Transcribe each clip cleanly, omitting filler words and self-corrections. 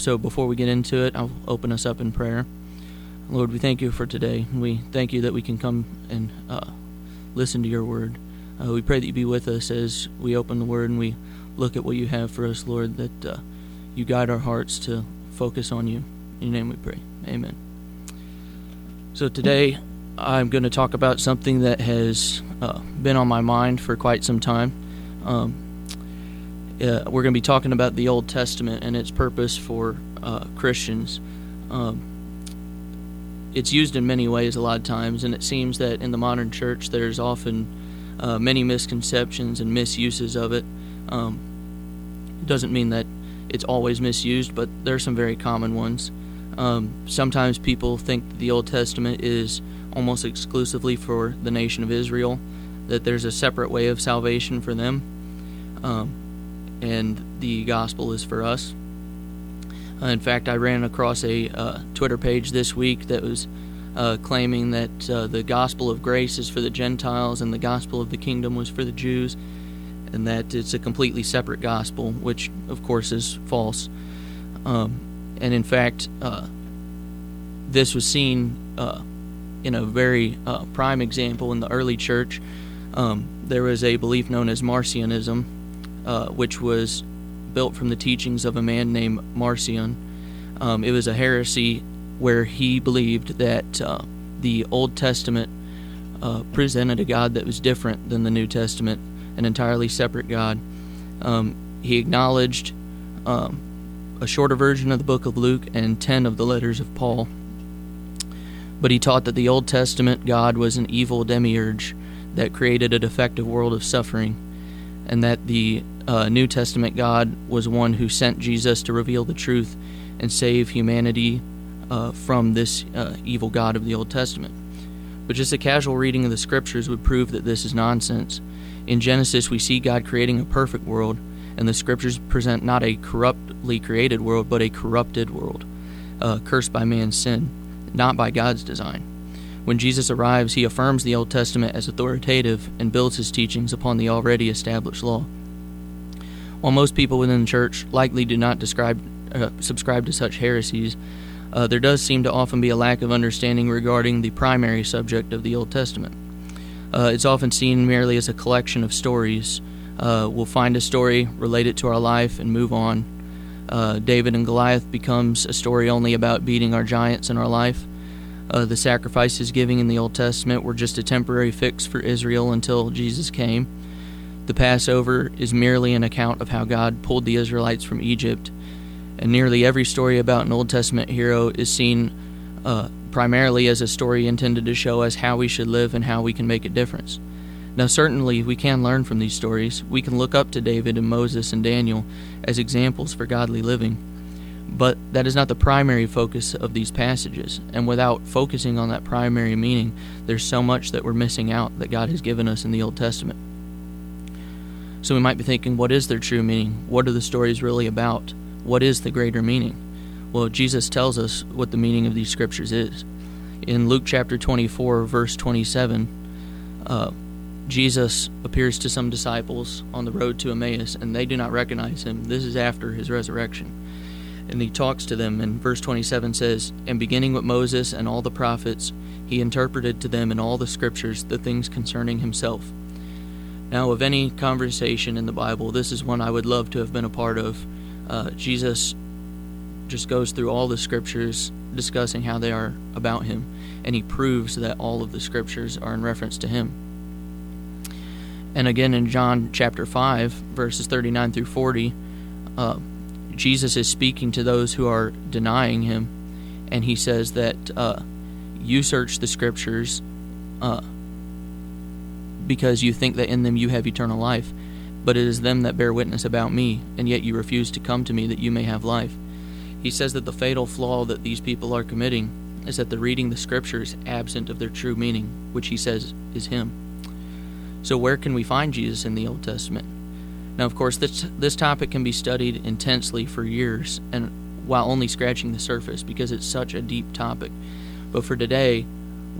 So before we get into it, I'll open us up in prayer. Lord, we thank you for today. We thank you that we can come and listen to your word. We pray that you be with us as we open the word and we look at what you have for us, Lord, that you guide our hearts to focus on you. In your name we pray. Amen. So today I'm going to talk about something that has been on my mind for quite some time. We're going to be talking about the Old Testament and its purpose for Christians. It's used in many ways a lot of times, and it seems that in the modern church there's often many misconceptions and misuses of it. It doesn't mean that it's always misused, but there are some very common ones. Sometimes people think that the Old Testament is almost exclusively for the nation of Israel, that there's a separate way of salvation for them, and the gospel is for us. In fact, I ran across a Twitter page this week that was claiming that the gospel of grace is for the Gentiles and the gospel of the kingdom was for the Jews, and that it's a completely separate gospel, which, of course, is false. And in fact, this was seen in a very prime example in the early church. There was a belief known as Marcionism, which was built from the teachings of a man named Marcion. It was a heresy where he believed that the Old Testament presented a God that was different than the New Testament, an entirely separate God. He acknowledged a shorter version of the book of Luke and 10 of the letters of Paul. But he taught that the Old Testament God was an evil demiurge that created a defective world of suffering, and that the New Testament God was one who sent Jesus to reveal the truth and save humanity from this evil God of the Old Testament. But just a casual reading of the scriptures would prove that this is nonsense. In Genesis, we see God creating a perfect world, and the scriptures present not a corruptly created world, but a corrupted world, cursed by man's sin, not by God's design. When Jesus arrives, he affirms the Old Testament as authoritative and builds his teachings upon the already established law. While most people within the church likely do not subscribe to such heresies, there does seem to often be a lack of understanding regarding the primary subject of the Old Testament. It's often seen merely as a collection of stories. We'll find a story, relate it to our life, and move on. David and Goliath becomes a story only about beating our giants in our life. The sacrifices given in the Old Testament were just a temporary fix for Israel until Jesus came. The Passover is merely an account of how God pulled the Israelites from Egypt. And nearly every story about an Old Testament hero is seen primarily as a story intended to show us how we should live and how we can make a difference. Now, certainly, we can learn from these stories. We can look up to David and Moses and Daniel as examples for godly living. But that is not the primary focus of these passages. And without focusing on that primary meaning, there's so much that we're missing out that God has given us in the Old Testament. So we might be thinking, what is their true meaning? What are the stories really about? What is the greater meaning? Well, Jesus tells us what the meaning of these scriptures is. In Luke chapter 24, verse 27, Jesus appears to some disciples on the road to Emmaus, and they do not recognize him. This is after his resurrection. And he talks to them, and verse 27 says, "And beginning with Moses and all the prophets, he interpreted to them in all the scriptures the things concerning himself." Now, of any conversation in the Bible, this is one I would love to have been a part of. Jesus just goes through all the scriptures, discussing how they are about him, and he proves that all of the scriptures are in reference to him. And again in John chapter 5, verses 39 through 40, Jesus is speaking to those who are denying him, and he says that you search the scriptures because you think that in them you have eternal life, but it is them that bear witness about me, and yet you refuse to come to me that you may have life. He says that the fatal flaw that these people are committing is that they're reading the scriptures absent of their true meaning, which he says is him. So where can we find Jesus in the Old Testament? Now, of course, this topic can be studied intensely for years, and while only scratching the surface, because it's such a deep topic. But for today,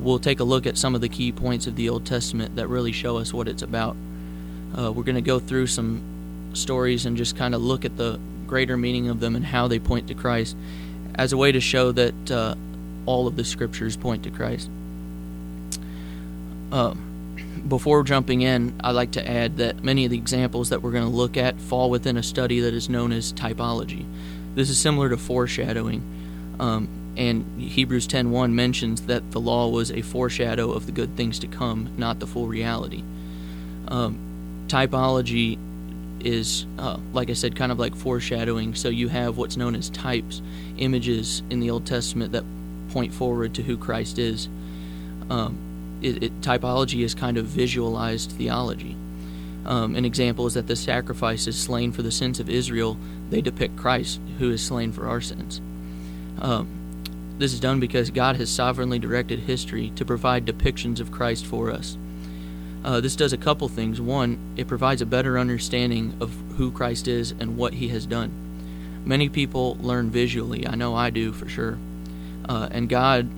we'll take a look at some of the key points of the Old Testament that really show us what it's about. We're going to go through some stories and just kind of look at the greater meaning of them and how they point to Christ, as a way to show that all of the scriptures point to Christ. Before jumping in, I'd like to add that many of the examples that we're going to look at fall within a study that is known as typology. This is similar to foreshadowing, and Hebrews 10:1 mentions that the law was a foreshadow of the good things to come, not the full reality. Typology is, like I said, kind of like foreshadowing, so you have what's known as types, images in the Old Testament that point forward to who Christ is. Typology is kind of visualized theology. An example is that the sacrifice is slain for the sins of Israel. They depict Christ, who is slain for our sins. This is done because God has sovereignly directed history to provide depictions of Christ for us. This does a couple things. One, it provides a better understanding of who Christ is and what he has done. Many people learn visually. I know I do for sure. And God,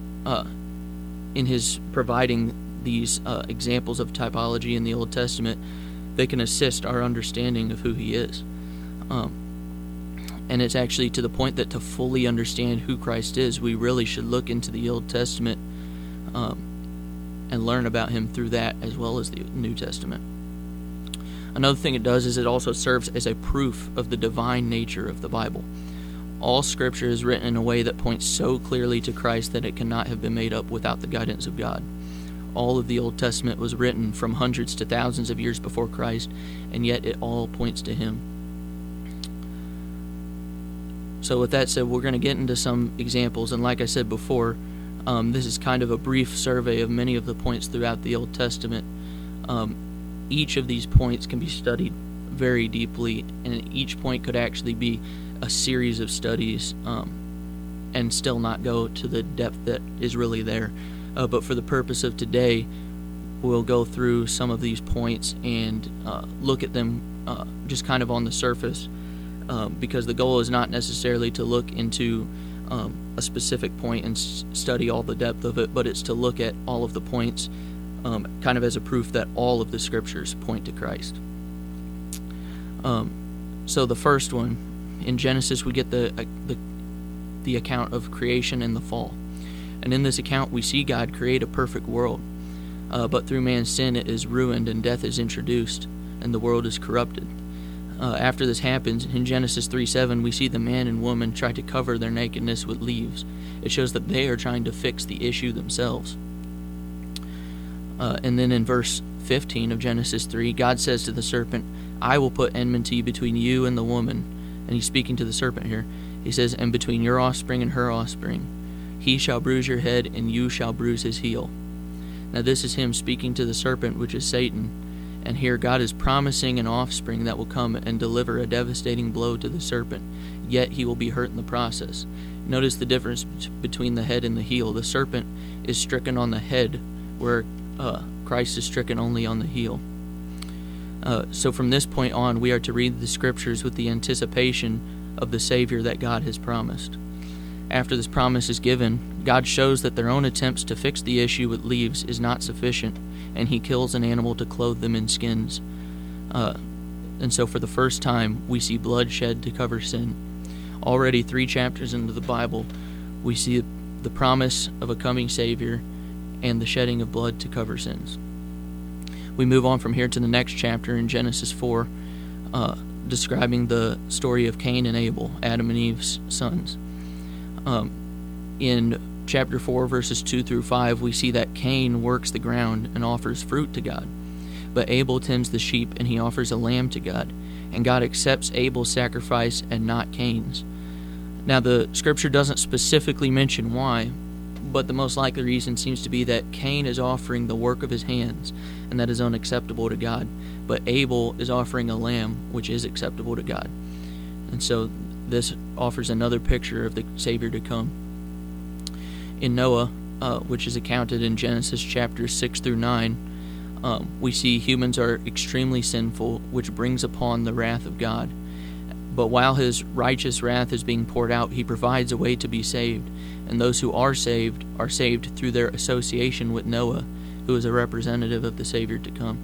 in his providing these examples of typology in the Old Testament, they can assist our understanding of who he is. And it's actually to the point that to fully understand who Christ is, we really should look into the Old Testament and learn about him through that as well as the New Testament. Another thing it does is it also serves as a proof of the divine nature of the Bible. All Scripture is written in a way that points so clearly to Christ that it cannot have been made up without the guidance of God. All of the Old Testament was written from hundreds to thousands of years before Christ, and yet it all points to him. So with that said, we're going to get into some examples, and like I said before, this is kind of a brief survey of many of the points throughout the Old Testament. Each of these points can be studied very deeply, and each point could actually be a series of studies and still not go to the depth that is really there. But for the purpose of today, we'll go through some of these points and look at them just kind of on the surface, because the goal is not necessarily to look into a specific point and study all the depth of it, but it's to look at all of the points kind of as a proof that all of the scriptures point to Christ. So the first one, in Genesis, we get the account of creation and the fall. And in this account, we see God create a perfect world. But through man's sin, it is ruined and death is introduced, and the world is corrupted. After this happens, in Genesis 3:7, we see the man and woman try to cover their nakedness with leaves. It shows that they are trying to fix the issue themselves. And then in verse 15 of Genesis 3, God says to the serpent, "I will put enmity between you and the woman." And he's speaking to the serpent here. He says, "And between your offspring and her offspring, he shall bruise your head, and you shall bruise his heel." Now this is him speaking to the serpent, which is Satan. And here God is promising an offspring that will come and deliver a devastating blow to the serpent, yet he will be hurt in the process. Notice the difference between the head and the heel. The serpent is stricken on the head, where Christ is stricken only on the heel. So from this point on, we are to read the Scriptures with the anticipation of the Savior that God has promised. After this promise is given, God shows that their own attempts to fix the issue with leaves is not sufficient, and he kills an animal to clothe them in skins. And so for the first time, we see blood shed to cover sin. Already 3 chapters into the Bible, we see the promise of a coming Savior and the shedding of blood to cover sins. We move on from here to the next chapter in Genesis 4, describing the story of Cain and Abel, Adam and Eve's sons. In chapter 4, verses 2 through 5, we see that Cain works the ground and offers fruit to God, but Abel tends the sheep and he offers a lamb to God, and God accepts Abel's sacrifice and not Cain's. Now, the Scripture doesn't specifically mention why, but the most likely reason seems to be that Cain is offering the work of his hands, and that is unacceptable to God. But Abel is offering a lamb, which is acceptable to God. And so this offers another picture of the Savior to come. In Noah, which is accounted in Genesis chapters 6 through 9, we see humans are extremely sinful, which brings upon the wrath of God. But while his righteous wrath is being poured out, he provides a way to be saved, and those who are saved through their association with Noah, who is a representative of the Savior to come.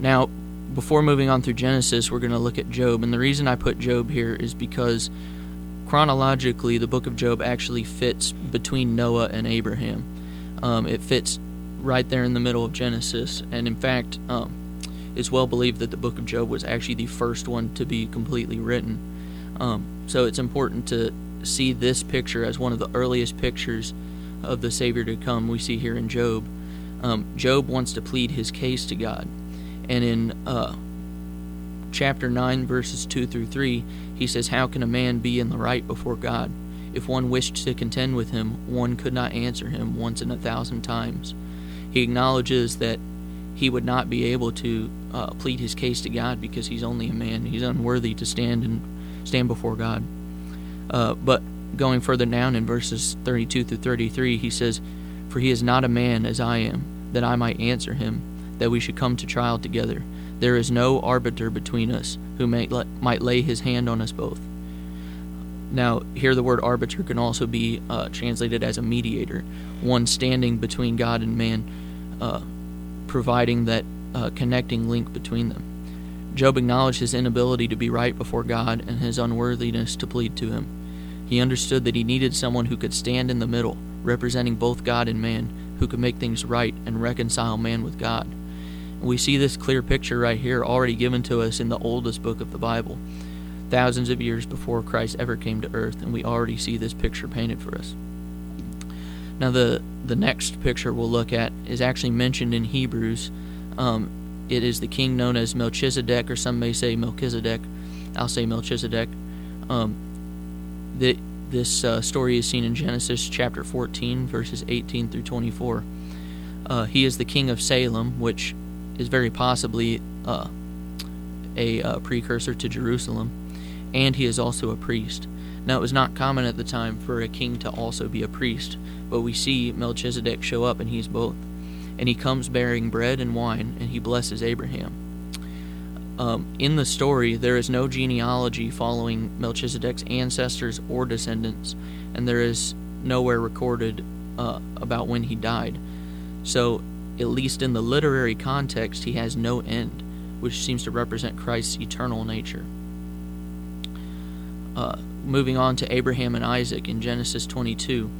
Now, before moving on through Genesis, we're going to look at Job. And the reason I put Job here is because chronologically, the book of Job actually fits between Noah and Abraham. It fits right there in the middle of Genesis. And in fact, it's well believed that the book of Job was actually the first one to be completely written. So it's important to see this picture as one of the earliest pictures of the Savior to come we see here in Job. Job wants to plead his case to God. And in chapter 9, verses 2 through 3, he says, "How can a man be in the right before God? If one wished to contend with him, one could not answer him once in 1,000 times." He acknowledges that he would not be able to plead his case to God because he's only a man. He's unworthy to stand before God. But going further down in verses 32 through 33, he says, "For he is not a man as I am, that I might answer him, that we should come to trial together. There is no arbiter between us who might lay his hand on us both." Now, here the word arbiter can also be translated as a mediator, one standing between God and man, providing that connecting link between them. Job acknowledged his inability to be right before God and his unworthiness to plead to him. He understood that he needed someone who could stand in the middle, representing both God and man, who could make things right and reconcile man with God. We see this clear picture right here already given to us in the oldest book of the Bible, thousands of years before Christ ever came to earth, and we already see this picture painted for us. Now the next picture we'll look at is actually mentioned in Hebrews. It is the king known as Melchizedek, or some may say Melchizedek. I'll say Melchizedek. This story is seen in Genesis chapter 14, verses 18 through 24. He is the king of Salem, which is very possibly a precursor to Jerusalem, and he is also a priest. Now, it was not common at the time for a king to also be a priest, but we see Melchizedek show up, and he's both. And he comes bearing bread and wine, and he blesses Abraham. In the story, there is no genealogy following Melchizedek's ancestors or descendants, and there is nowhere recorded about when he died. So, at least in the literary context, he has no end, which seems to represent Christ's eternal nature. Moving on to Abraham and Isaac in Genesis 22.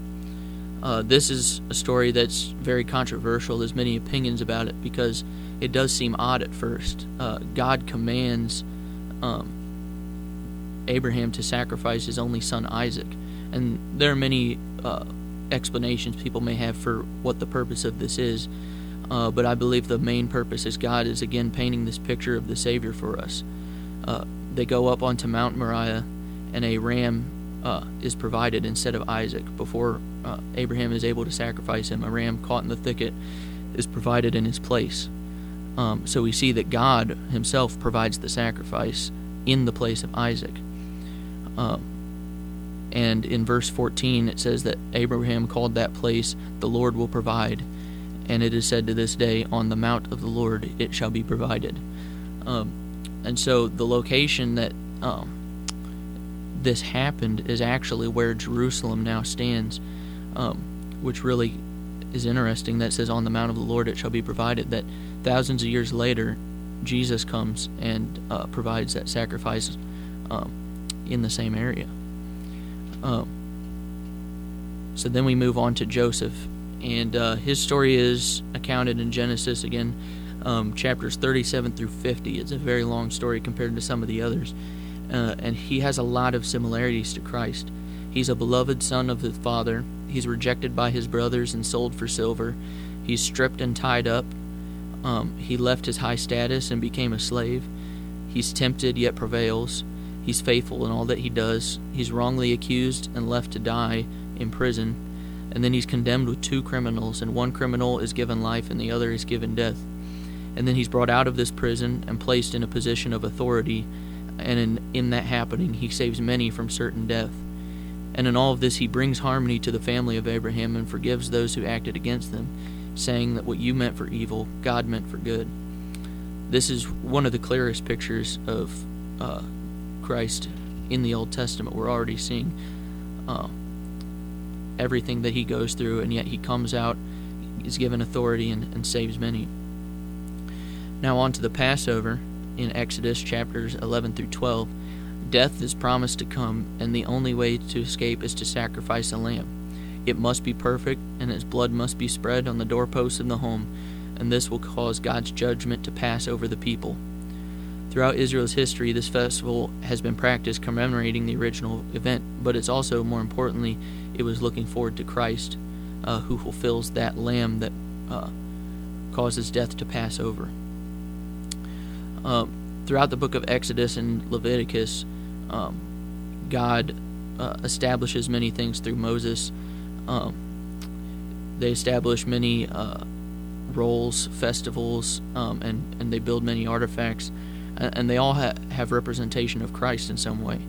This is a story that's very controversial. There's many opinions about it because it does seem odd at first. God commands Abraham to sacrifice his only son Isaac. And there are many explanations people may have for what the purpose of this is. But I believe the main purpose is God is again painting this picture of the Savior for us. They go up onto Mount Moriah, and a ram is provided instead of Isaac. Before Abraham is able to sacrifice him, a ram caught in the thicket is provided in his place. So we see that God himself provides the sacrifice in the place of Isaac. And in verse 14 it says that Abraham called that place, "The Lord will provide," and it is said to this day, "On the mount of the Lord it shall be provided." And so the location that this happened is actually where Jerusalem now stands, which really is interesting. That says, "On the mount of the Lord it shall be provided," that thousands of years later Jesus comes and provides that sacrifice in the same area. So then we move on to Joseph, and his story is accounted in Genesis again, chapters 37 through 50. It's a very long story compared to some of the others, and he has a lot of similarities to Christ. He's a beloved son of his father. He's rejected by his brothers and sold for silver. He's stripped and tied up. He left his high status and became a slave. He's tempted yet prevails. He's faithful in all that he does. He's wrongly accused and left to die in prison. And then he's condemned with two criminals, and one criminal is given life and the other is given death. And then he's brought out of this prison and placed in a position of authority, and in that happening he saves many from certain death. And in all of this he brings harmony to the family of Abraham and forgives those who acted against them, saying that what you meant for evil, God meant for good. This is one of the clearest pictures of Christ in the Old Testament. We're already seeing everything that he goes through, and yet he comes out, is given authority, and saves many. Now on to the Passover. in Exodus chapters 11 through 12, death is promised to come, and the only way to escape is to sacrifice a lamb. It must be perfect, and its blood must be spread on the doorposts of the home, and this will cause God's judgment to pass over the people. Throughout Israel's history, this festival has been practiced commemorating the original event, but it's also, more importantly, it was looking forward to Christ, who fulfills that lamb that causes death to pass over. Throughout the book of Exodus and Leviticus, God establishes many things through Moses. They establish many roles, festivals, and they build many artifacts, and they all have representation of Christ in some way.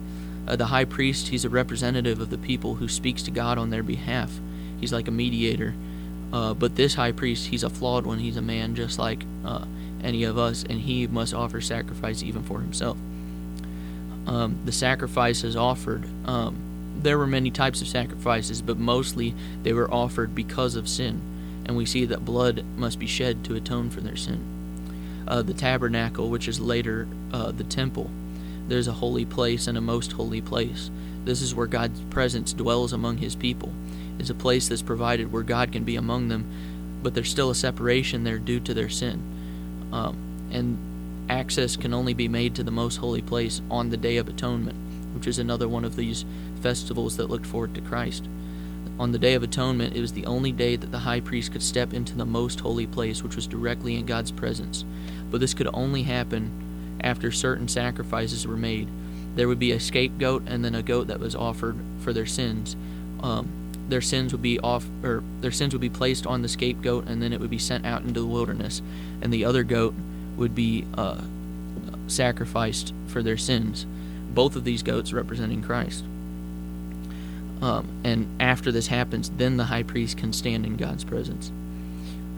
The high priest, he's a representative of the people who speaks to God on their behalf. He's like a mediator. But this high priest, he's a flawed one. He's a man just like any of us, and he must offer sacrifice even for himself. The sacrifice is offered. There were many types of sacrifices, but mostly they were offered because of sin, and we see that blood must be shed to atone for their sin. The tabernacle, which is later the temple, there's a holy place and a most holy place. This is where God's presence dwells among his people. It's a place that's provided where God can be among them, but there's still a separation there due to their sin. And access can only be made to the most holy place on the Day of Atonement, which is another one of these festivals that looked forward to Christ. On the Day of Atonement, it was the only day that the high priest could step into the most holy place, which was directly in God's presence. But this could only happen after certain sacrifices were made. There would be a scapegoat and then a goat that was offered for their sins. Their sins would be placed on the scapegoat, and then it would be sent out into the wilderness, and the other goat would be sacrificed for their sins. Both of these goats representing Christ. And after this happens, then the high priest can stand in God's presence.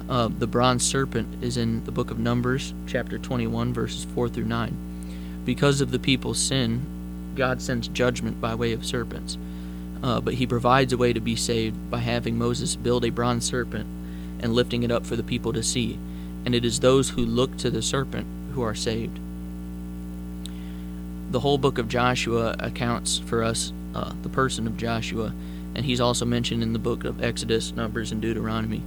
The bronze serpent is in the book of Numbers, chapter 21, verses 4 through 9. Because of the people's sin, God sends judgment by way of serpents. But he provides a way to be saved by having Moses build a bronze serpent and lifting it up for the people to see. And it is those who look to the serpent who are saved. The whole book of Joshua accounts for us the person of Joshua, and he's also mentioned in the book of Exodus, Numbers, and Deuteronomy.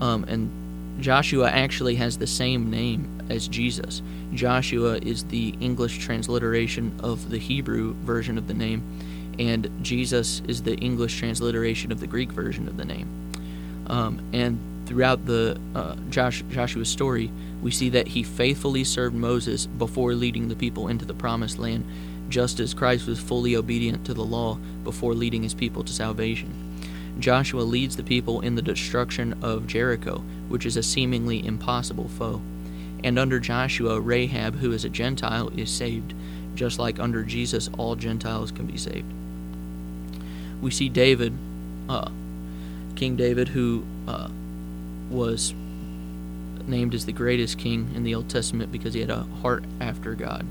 And Joshua actually has the same name as Jesus. Joshua is the English transliteration of the Hebrew version of the name, and Jesus is the English transliteration of the Greek version of the name. And throughout the Joshua's story, we see that he faithfully served Moses before leading the people into the Promised Land, just as Christ was fully obedient to the law before leading his people to salvation. Joshua leads the people in the destruction of Jericho, which is a seemingly impossible foe. And under Joshua, Rahab, who is a Gentile, is saved, just like under Jesus, all Gentiles can be saved. We see David, King David, who was named as the greatest king in the Old Testament because he had a heart after God.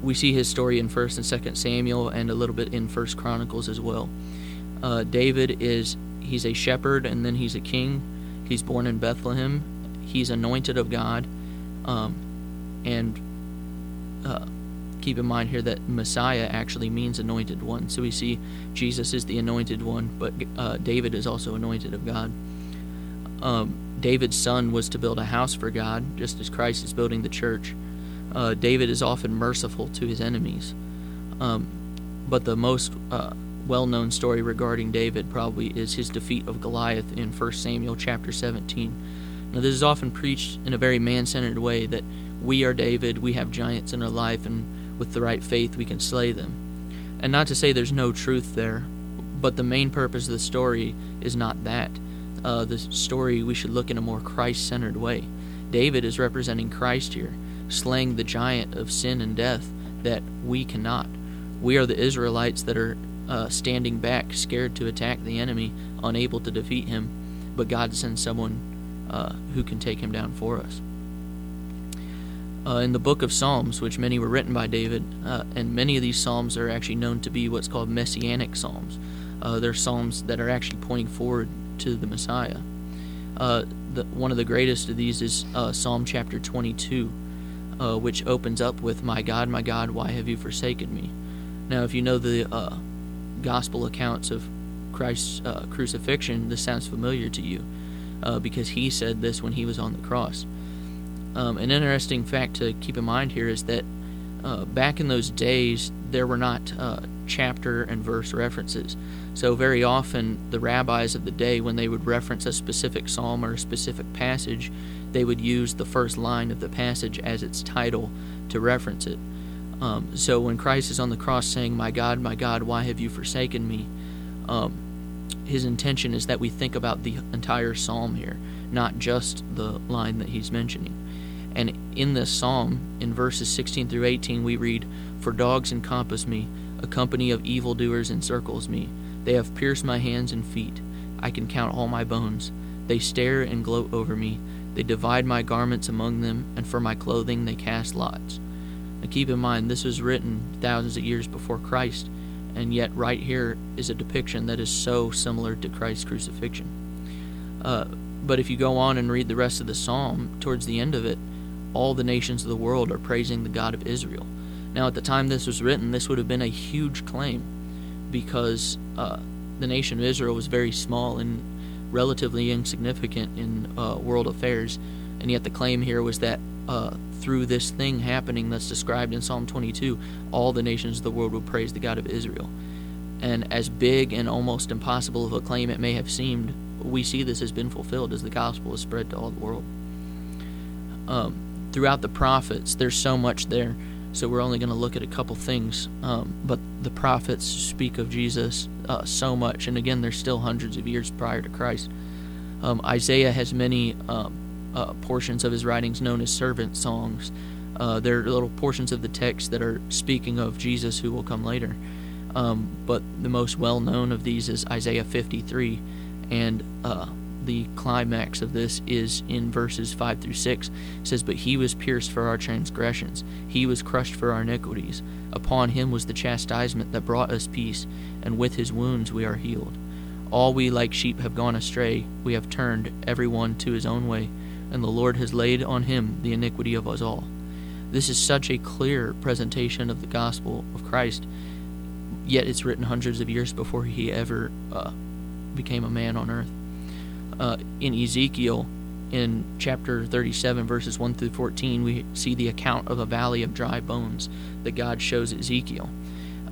We see his story in 1st and 2nd Samuel and a little bit in 1st Chronicles as well. David he's a shepherd, and then he's a king. He's born in Bethlehem. He's anointed of God. Keep in mind here that Messiah actually means anointed one. So we see Jesus is the anointed one, but David is also anointed of God. David's son was to build a house for God, just as Christ is building the church. David is often merciful to his enemies. But the most well-known story regarding David probably is his defeat of Goliath in 1 Samuel chapter 17. Now, this is often preached in a very man-centered way, that we are David, we have giants in our life, and with the right faith we can slay them. And not to say there's no truth there, but the main purpose of the story is not that. The story we should look in a more Christ-centered way. David is representing Christ here, slaying the giant of sin and death that we cannot. We are the Israelites that are standing back, scared to attack the enemy, unable to defeat him, but God sends someone who can take him down for us. In the book of Psalms, which many were written by David, and many of these psalms are actually known to be what's called messianic psalms. They're psalms that are actually pointing forward to the Messiah. One of the greatest of these is Psalm chapter 22. which opens up with, my God, why have you forsaken me?" Now, if you know the gospel accounts of Christ's crucifixion, this sounds familiar to you, because he said this when he was on the cross. An interesting fact to keep in mind here is that back in those days, there were not chapter and verse references. So very often, the rabbis of the day, when they would reference a specific psalm or a specific passage, they would use the first line of the passage as its title to reference it. So when Christ is on the cross saying, my God, why have you forsaken me?" His intention is that we think about the entire psalm here, not just the line that he's mentioning. And in this psalm, in verses 16 through 18, we read, "For dogs encompass me, a company of evildoers encircles me. They have pierced my hands and feet. I can count all my bones. They stare and gloat over me. They divide my garments among them, and for my clothing they cast lots." Now keep in mind, this was written thousands of years before Christ, and yet right here is a depiction that is so similar to Christ's crucifixion. But if you go on and read the rest of the psalm, towards the end of it, all the nations of the world are praising the God of Israel. Now, at the time this was written, this would have been a huge claim, because the nation of Israel was very small and relatively insignificant in world affairs, and yet the claim here was that through this thing happening that's described in Psalm 22, all the nations of the world would praise the God of Israel. And as big and almost impossible of a claim it may have seemed, we see this has been fulfilled as the gospel is spread to all the world. Throughout the prophets, there's so much there, so we're only going to look at a couple things. But the prophets speak of Jesus so much, and again, they're still hundreds of years prior to Christ. Isaiah has many portions of his writings known as servant songs. They're little portions of the text that are speaking of Jesus who will come later. But the most well-known of these is Isaiah 53, and the climax of this is in verses 5 through 6. It says, "But he was pierced for our transgressions, he was crushed for our iniquities. Upon him was the chastisement that brought us peace, and with his wounds we are healed. All we like sheep have gone astray, we have turned every one to his own way, and the Lord has laid on him the iniquity of us all." This is such a clear presentation of the gospel of Christ, yet it's written hundreds of years before he ever became a man on earth. In Ezekiel, in chapter 37, verses 1 through 14, we see the account of a valley of dry bones that God shows Ezekiel.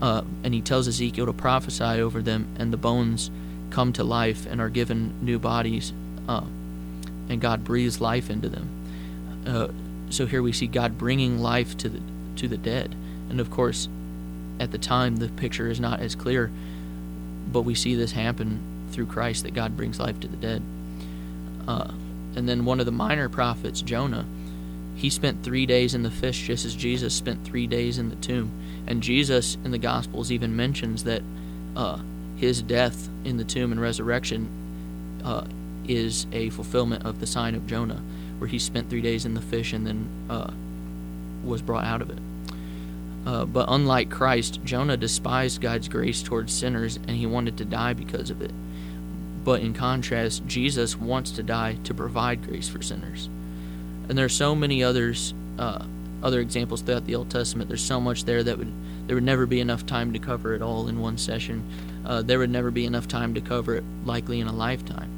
And he tells Ezekiel to prophesy over them, and the bones come to life and are given new bodies, and God breathes life into them. So here we see God bringing life to the dead. And of course, at the time, the picture is not as clear, but we see this happen through Christ, that God brings life to the dead. And then one of the minor prophets, Jonah, he spent 3 days in the fish just as Jesus spent 3 days in the tomb. And Jesus in the Gospels even mentions that his death in the tomb and resurrection is a fulfillment of the sign of Jonah, where he spent 3 days in the fish and then was brought out of it. But unlike Christ, Jonah despised God's grace towards sinners, and he wanted to die because of it. But in contrast, Jesus wants to die to provide grace for sinners. And there are so many other examples throughout the Old Testament. There's so much there that there would never be enough time to cover it all in one session. There would never be enough time to cover it, likely in a lifetime.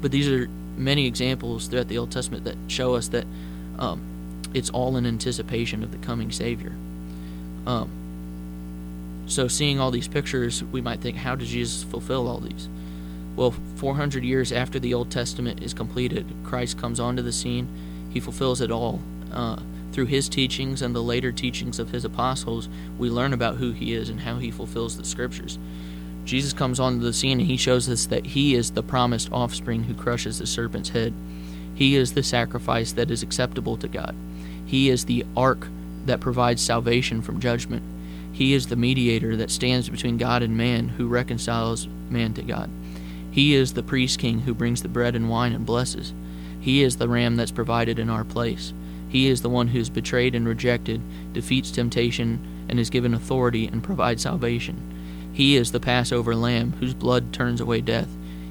But these are many examples throughout the Old Testament that show us that it's all in anticipation of the coming Savior. So seeing all these pictures, we might think, how did Jesus fulfill all these? Well, 400 years after the Old Testament is completed, Christ comes onto the scene. He fulfills it all. Through his teachings and the later teachings of his apostles, we learn about who he is and how he fulfills the scriptures. Jesus comes onto the scene and he shows us that he is the promised offspring who crushes the serpent's head. He is the sacrifice that is acceptable to God. He is the ark that provides salvation from judgment. He is the mediator that stands between God and man, who reconciles man to God. He is the priest king who brings the bread and wine and blesses. He is the ram that's provided in our place. He is the one who is betrayed and rejected, defeats temptation, and is given authority and provides salvation. He is the Passover lamb whose blood turns away death.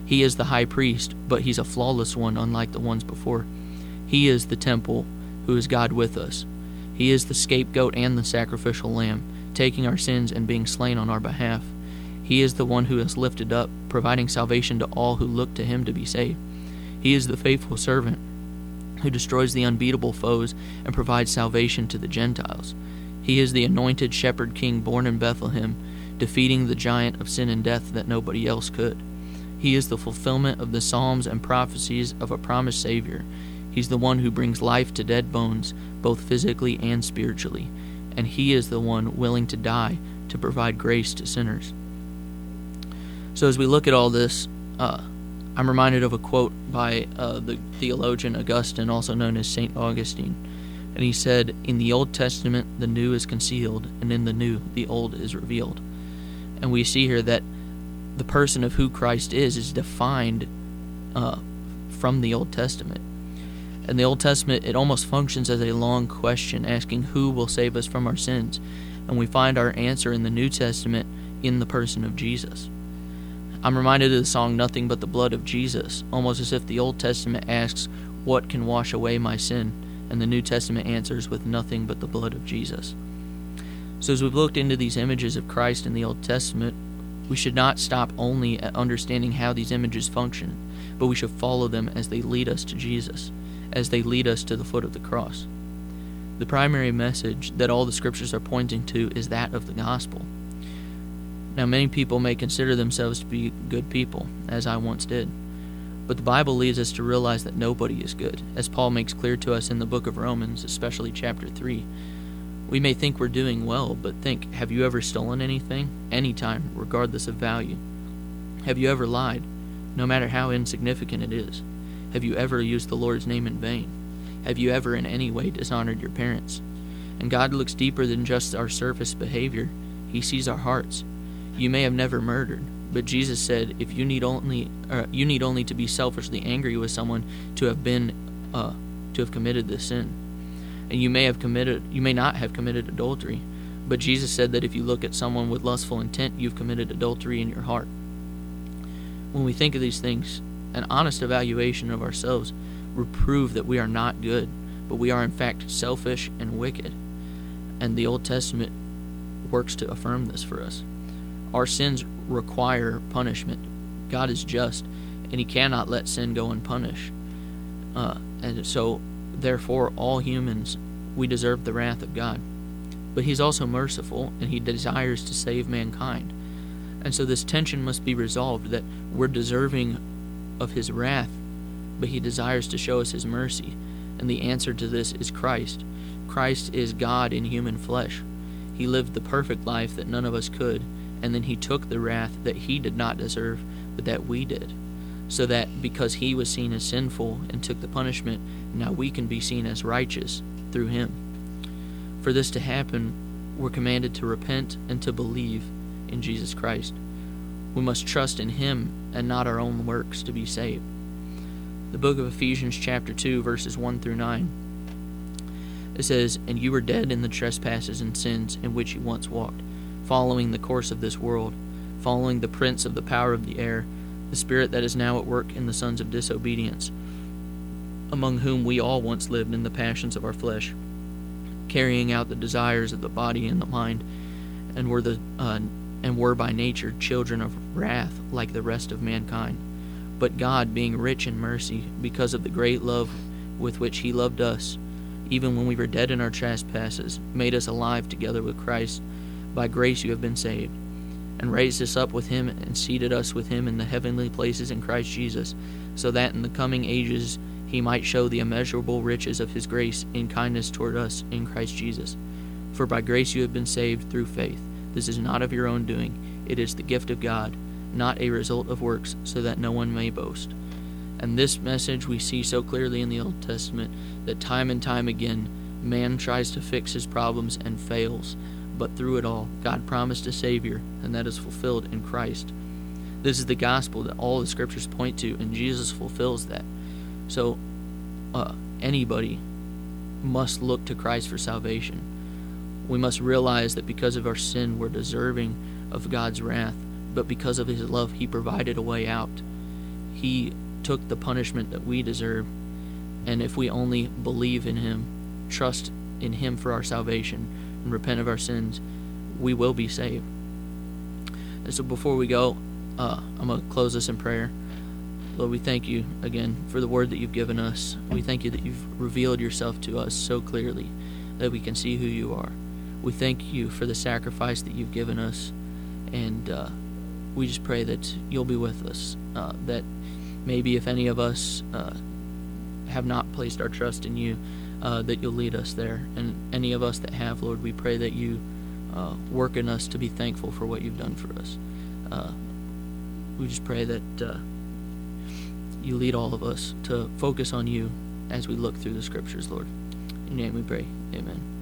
He is the high priest, but he's a flawless one, unlike the ones before. He is the temple who is God with us. He is the scapegoat and the sacrificial lamb, taking our sins and being slain on our behalf. He is the one who is lifted up, providing salvation to all who look to him to be saved. He is the faithful servant who destroys the unbeatable foes and provides salvation to the Gentiles. He is the anointed shepherd king born in Bethlehem, defeating the giant of sin and death that nobody else could. He is the fulfillment of the Psalms and prophecies of a promised Savior. He's the one who brings life to dead bones, both physically and spiritually. And he is the one willing to die to provide grace to sinners. So as we look at all this, I'm reminded of a quote by the theologian Augustine, also known as St. Augustine. And he said, "In the Old Testament, the new is concealed, and in the new, the old is revealed." And we see here that the person of who Christ is defined from the Old Testament. In the Old Testament, it almost functions as a long question asking who will save us from our sins, and we find our answer in the New Testament in the person of Jesus. I'm reminded of the song "Nothing But the Blood of Jesus," almost as if the Old Testament asks, "What can wash away my sin?" and the New Testament answers with "Nothing but the blood of Jesus." So as we've looked into these images of Christ in the Old Testament, we should not stop only at understanding how these images function, but we should follow them as they lead us to Jesus, as they lead us to the foot of the cross. The primary message that all the scriptures are pointing to is that of the gospel. Now, many people may consider themselves to be good people, as I once did, but the Bible leads us to realize that nobody is good, as Paul makes clear to us in the book of Romans, especially chapter 3. We may think we're doing well, but think, have you ever stolen anything? Anytime, regardless of value. Have you ever lied, no matter how insignificant it is? Have you ever used the Lord's name in vain? Have you ever in any way dishonored your parents? And God looks deeper than just our surface behavior. He sees our hearts. You may have never murdered, but Jesus said, "If you need only to be selfishly angry with someone to have committed this sin." And you may not have committed adultery, but Jesus said that if you look at someone with lustful intent, you've committed adultery in your heart. When we think of these things, an honest evaluation of ourselves will prove that we are not good, but we are in fact selfish and wicked. And the Old Testament works to affirm this for us. Our sins require punishment. God is just, and he cannot let sin go unpunished. And so, therefore, all humans, we deserve the wrath of God. But he's also merciful, and he desires to save mankind. And so this tension must be resolved, that we're deserving of his wrath, but he desires to show us his mercy. And the answer to this is Christ. Christ is God in human flesh. He lived the perfect life that none of us could, and then he took the wrath that he did not deserve, but that we did, so that because he was seen as sinful and took the punishment, now we can be seen as righteous through him. For this to happen, we're commanded to repent and to believe in Jesus Christ. We must trust in him and not our own works to be saved. The book of Ephesians chapter 2, verses 1 through 9, it says, "And you were dead in the trespasses and sins in which you once walked, following the course of this world, following the prince of the power of the air, the spirit that is now at work in the sons of disobedience, among whom we all once lived in the passions of our flesh, carrying out the desires of the body and the mind, and were by nature children of wrath like the rest of mankind. But God, being rich in mercy, because of the great love with which he loved us, even when we were dead in our trespasses, made us alive together with Christ. By grace you have been saved, and raised us up with him, and seated us with him in the heavenly places in Christ Jesus, so that in the coming ages he might show the immeasurable riches of his grace in kindness toward us in Christ Jesus. For by grace you have been saved through faith. This is not of your own doing. It is the gift of God, not a result of works, so that no one may boast." And this message we see so clearly in the Old Testament, that time and time again, man tries to fix his problems and fails. But through it all, God promised a Savior, and that is fulfilled in Christ. This is the gospel that all the scriptures point to, and Jesus fulfills that. So anybody must look to Christ for salvation. We must realize that because of our sin, we're deserving of God's wrath, but because of his love, he provided a way out. He took the punishment that we deserve, and if we only believe in him, trust in him for our salvation and repent of our sins, we will be saved. And so before we go, I'm going to close this in prayer. Lord, we thank you again for the word that you've given us. We thank you that you've revealed yourself to us so clearly that we can see who you are. We thank you for the sacrifice that you've given us, and we just pray that you'll be with us, that maybe if any of us have not placed our trust in you, that you'll lead us there. And any of us that have, Lord, we pray that you work in us to be thankful for what you've done for us. We just pray that you lead all of us to focus on you as we look through the scriptures, Lord. In your name we pray. Amen.